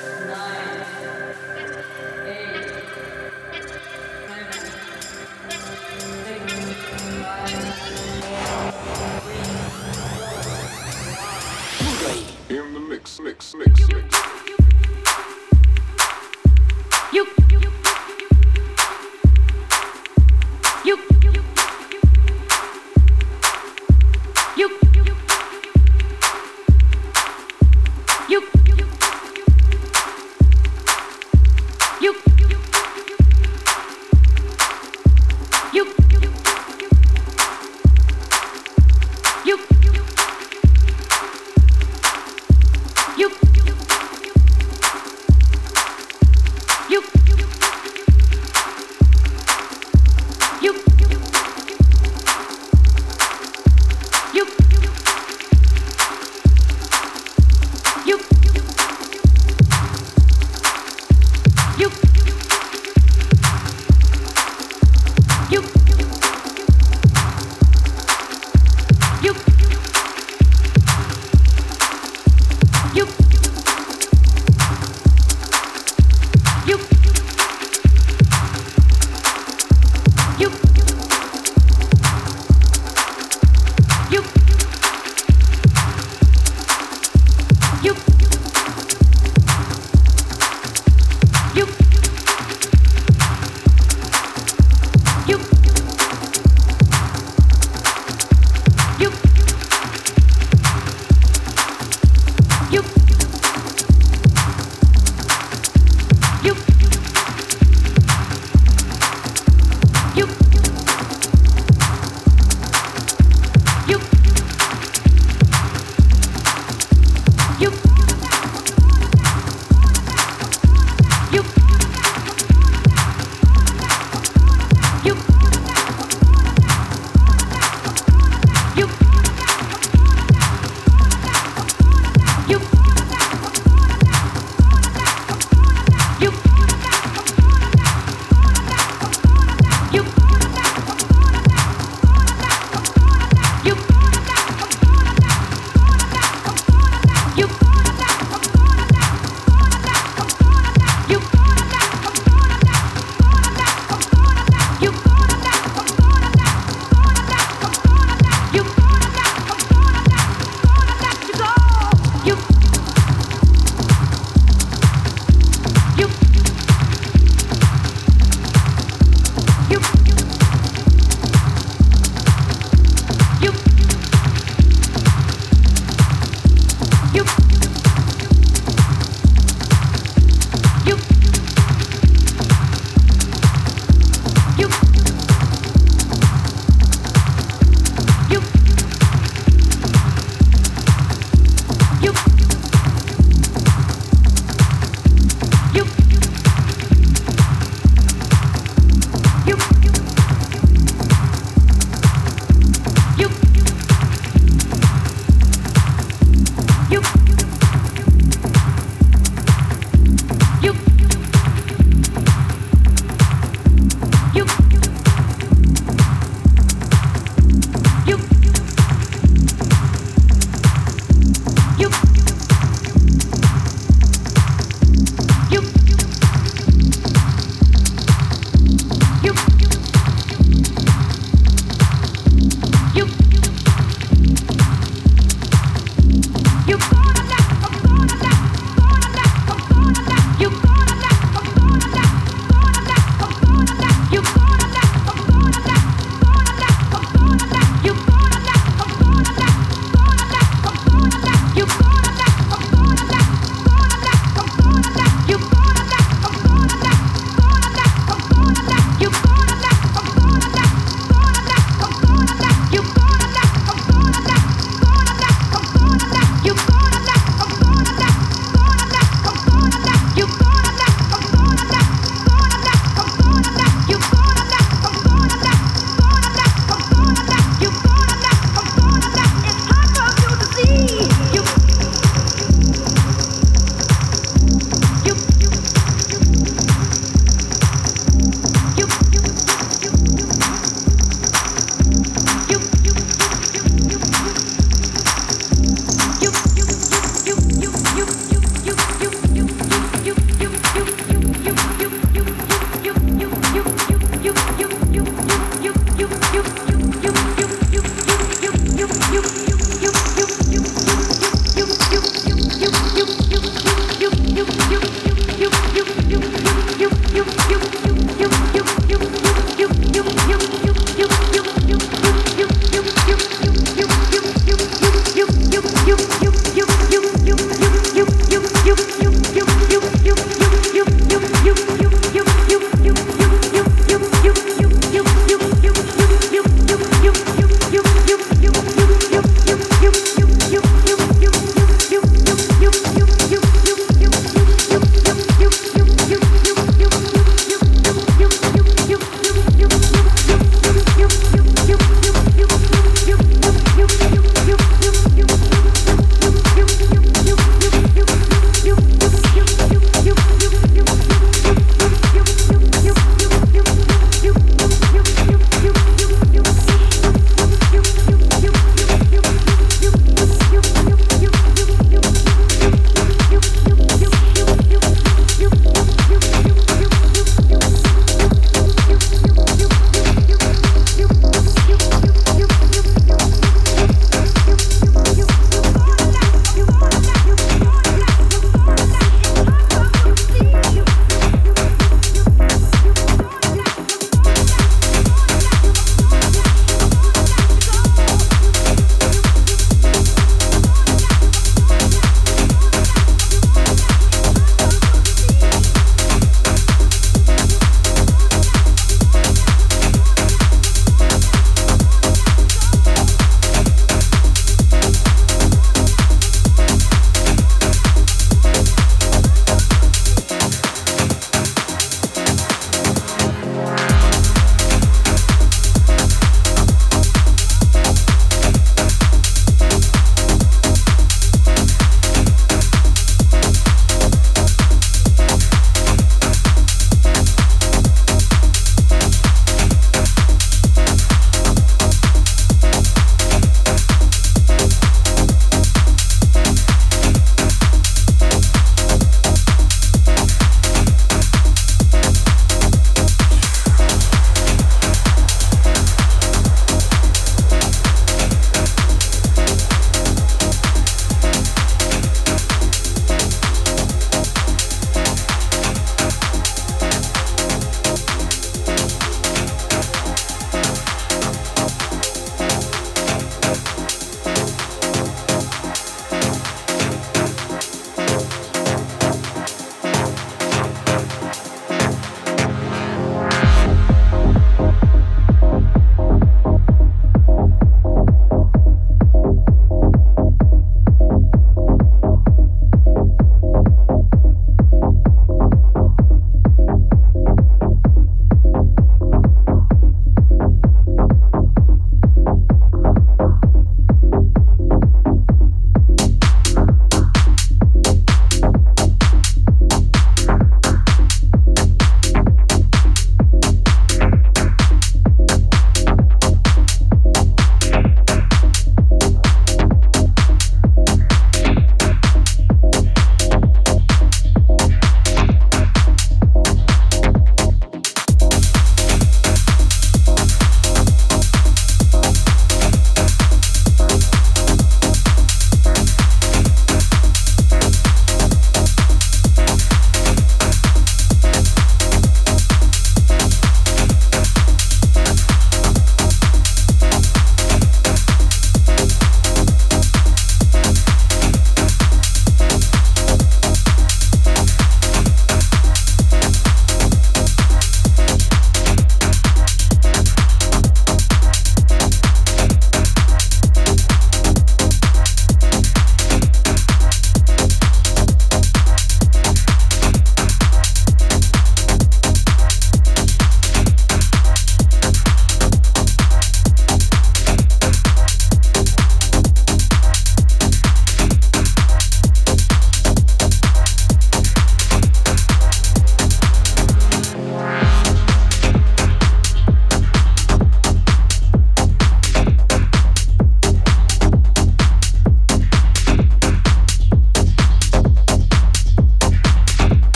You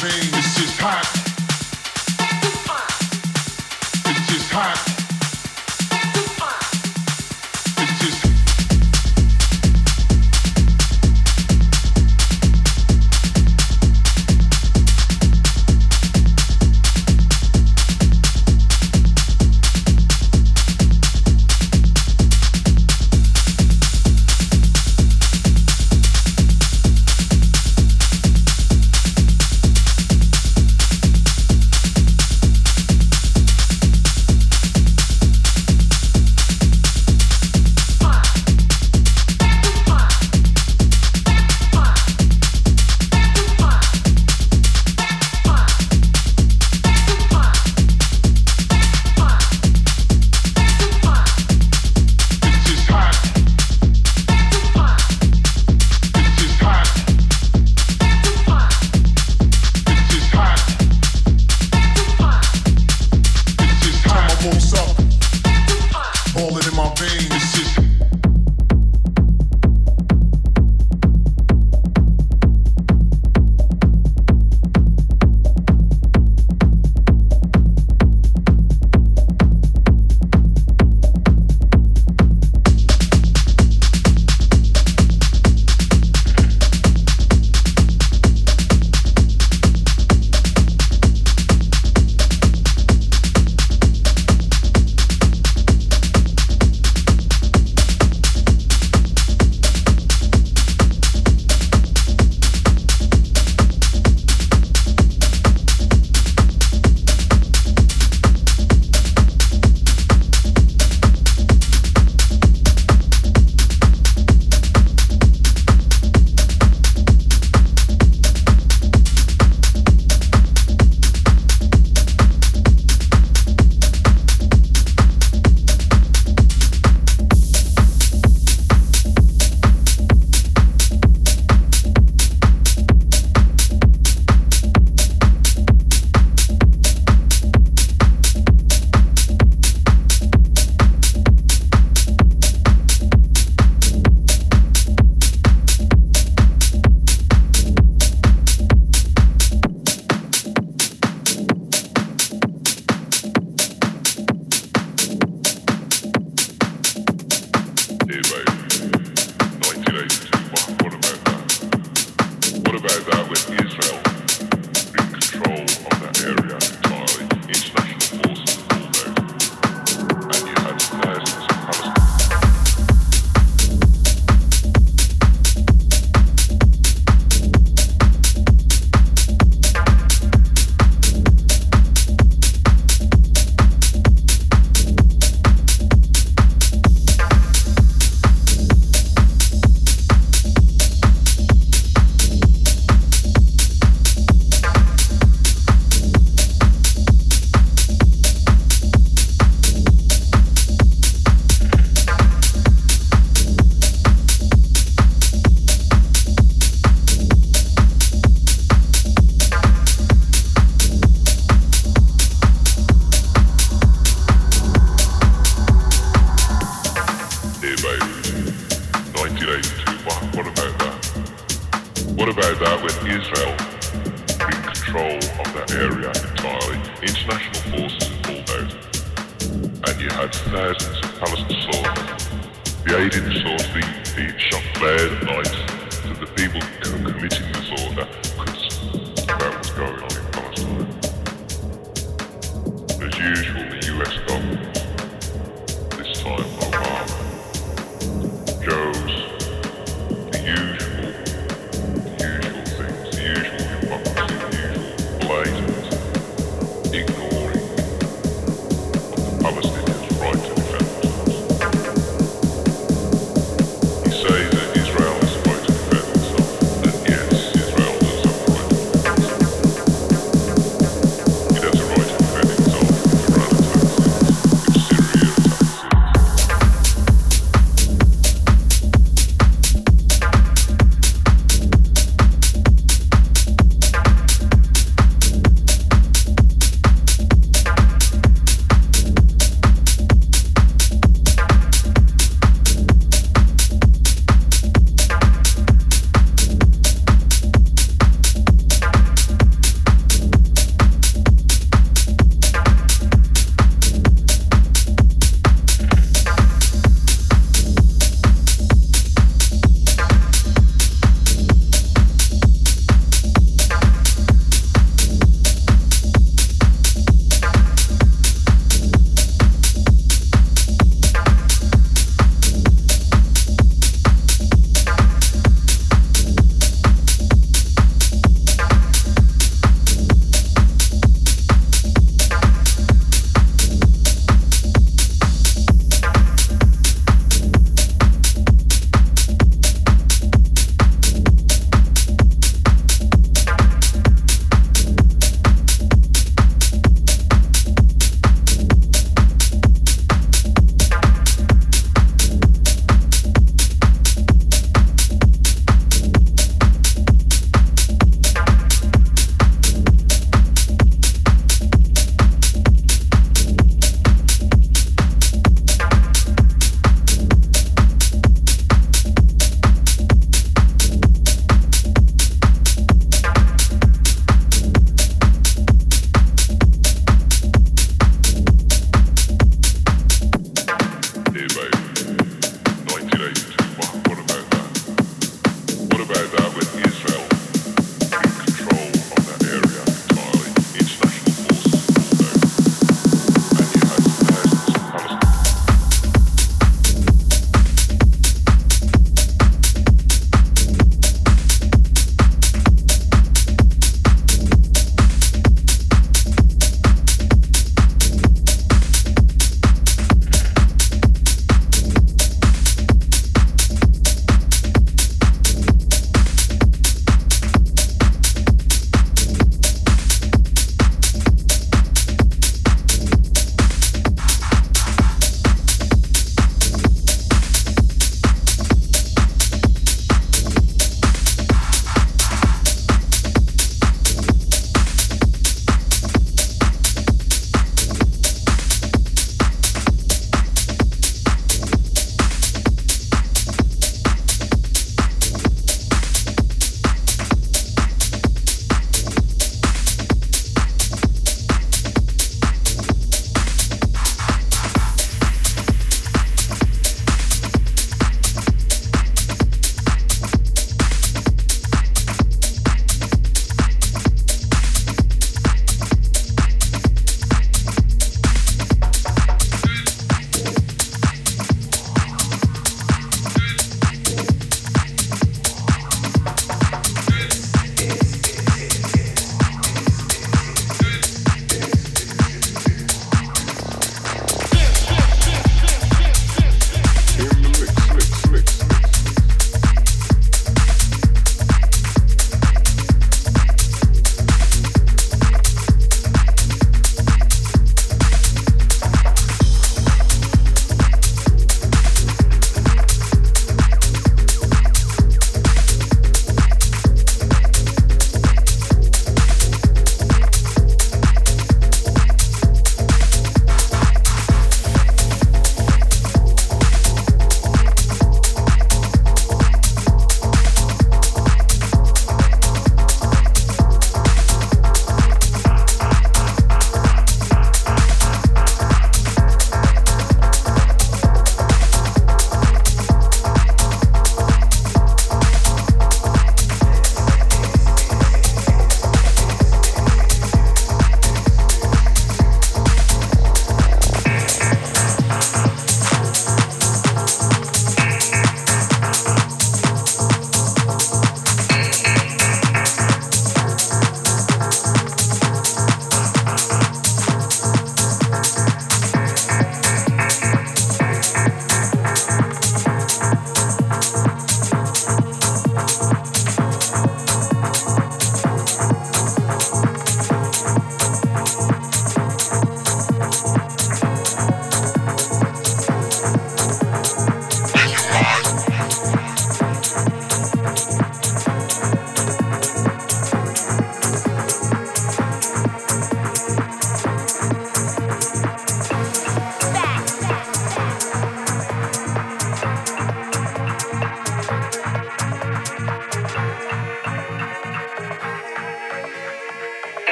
thing. It's just hot. It's just hot.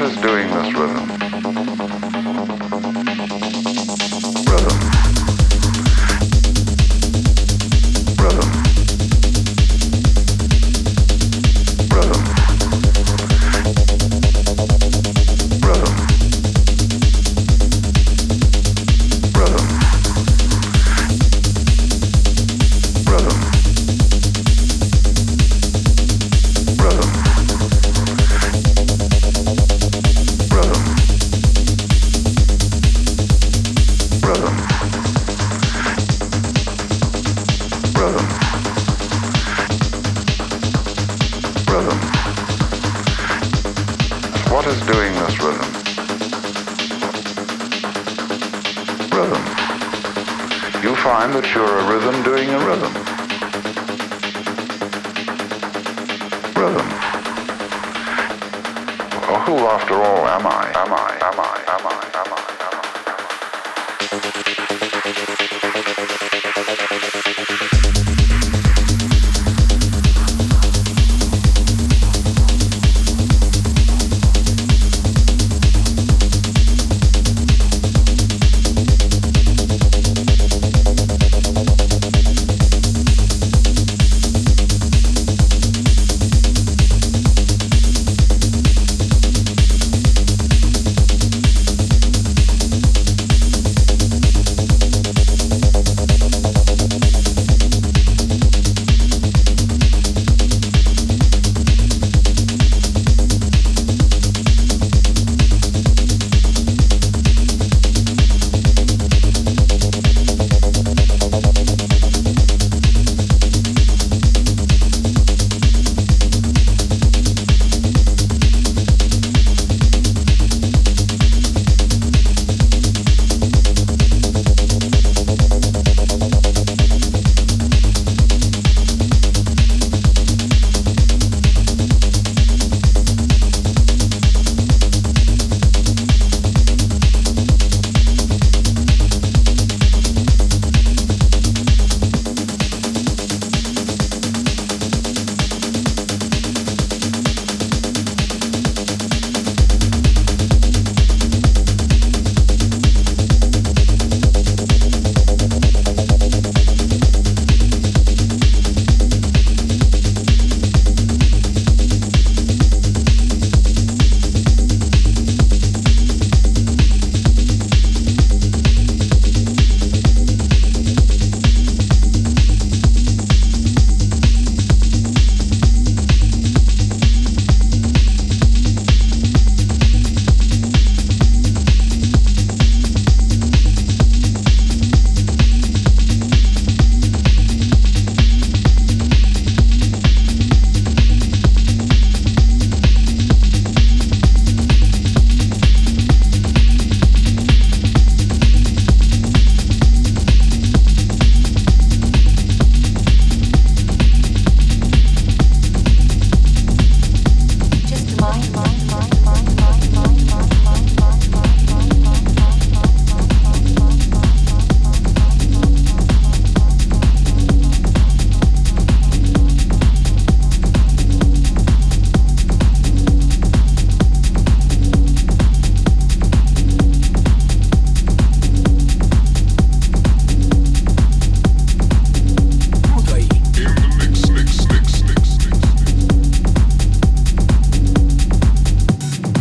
what is doing this rhythm?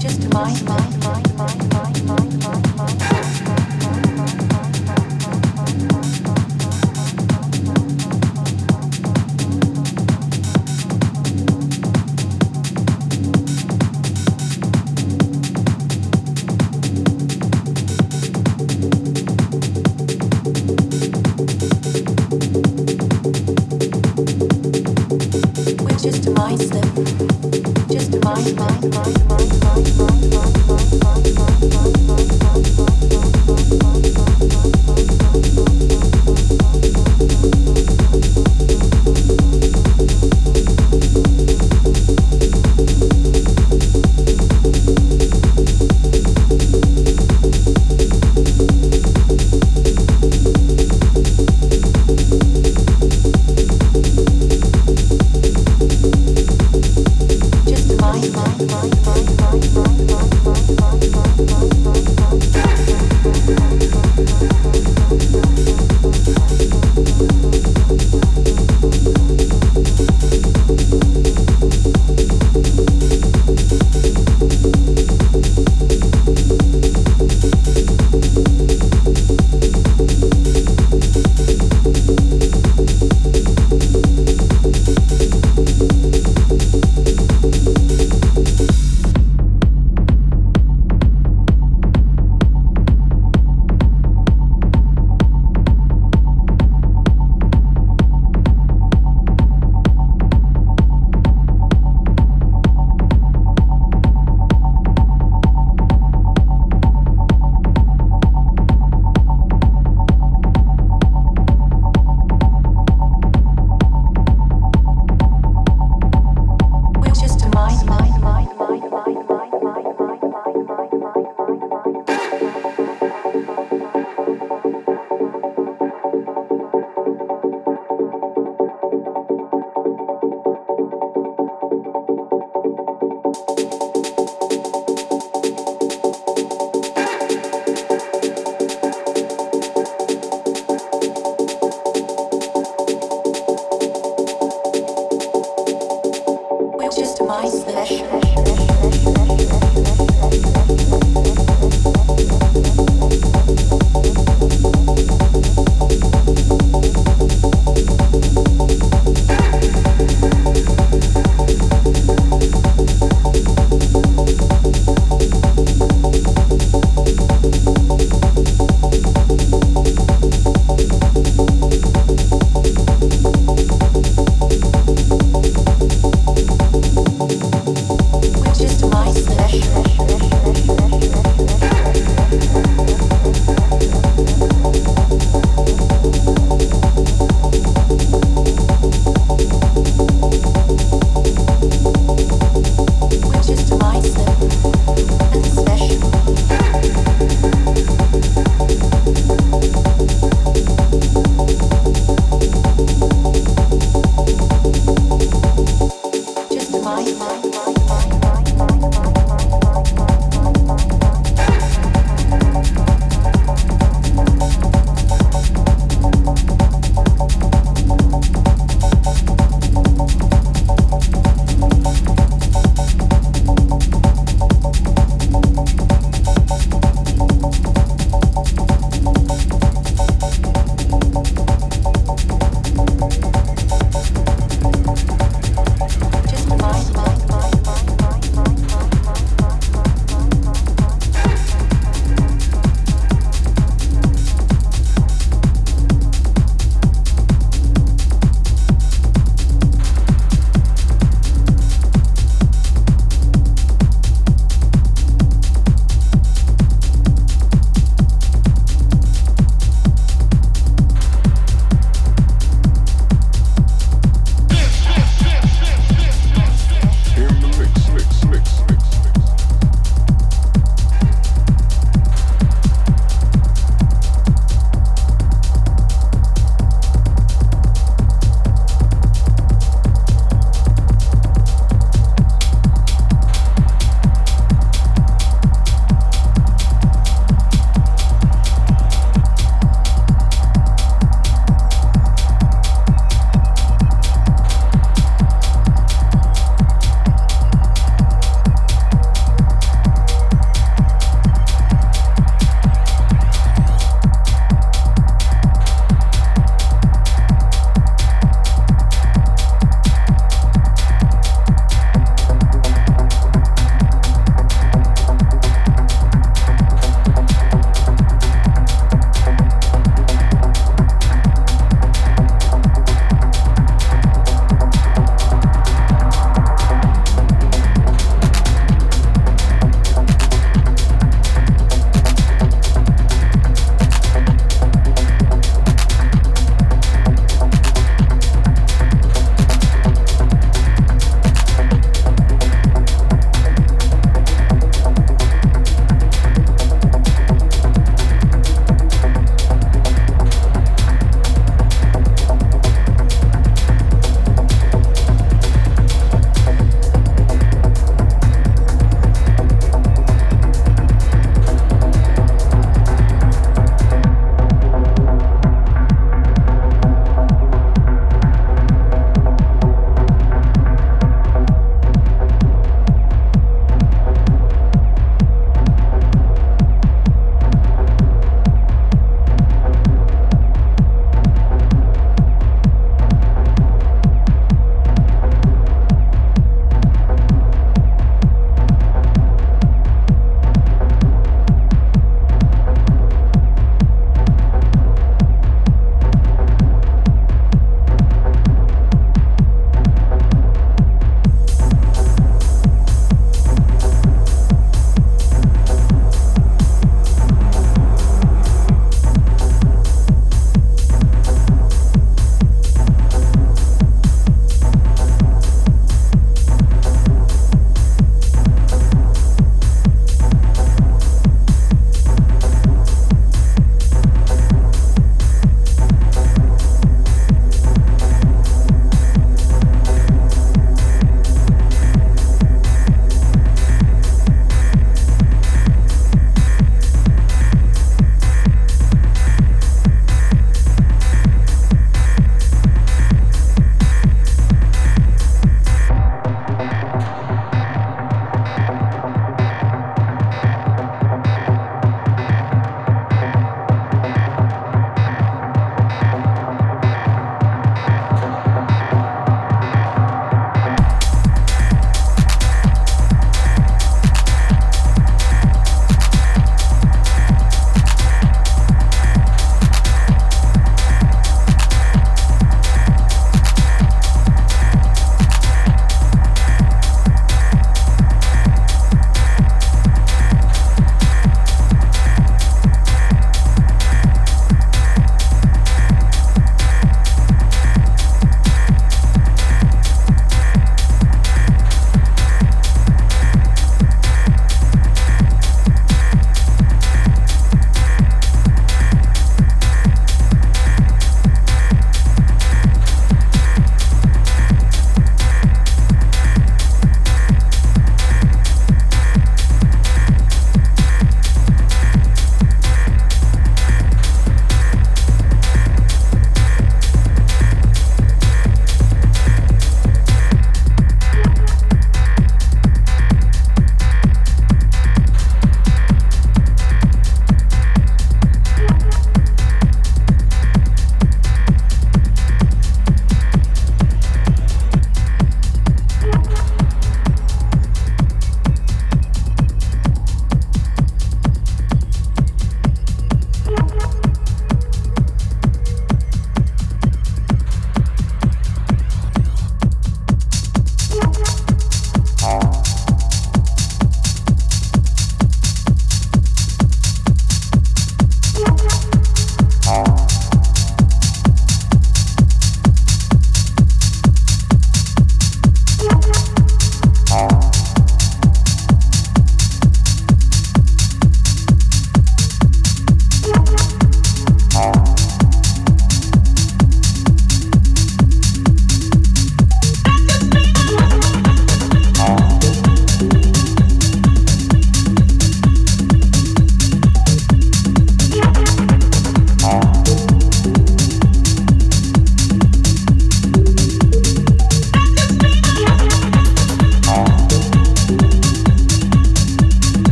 Just a mind.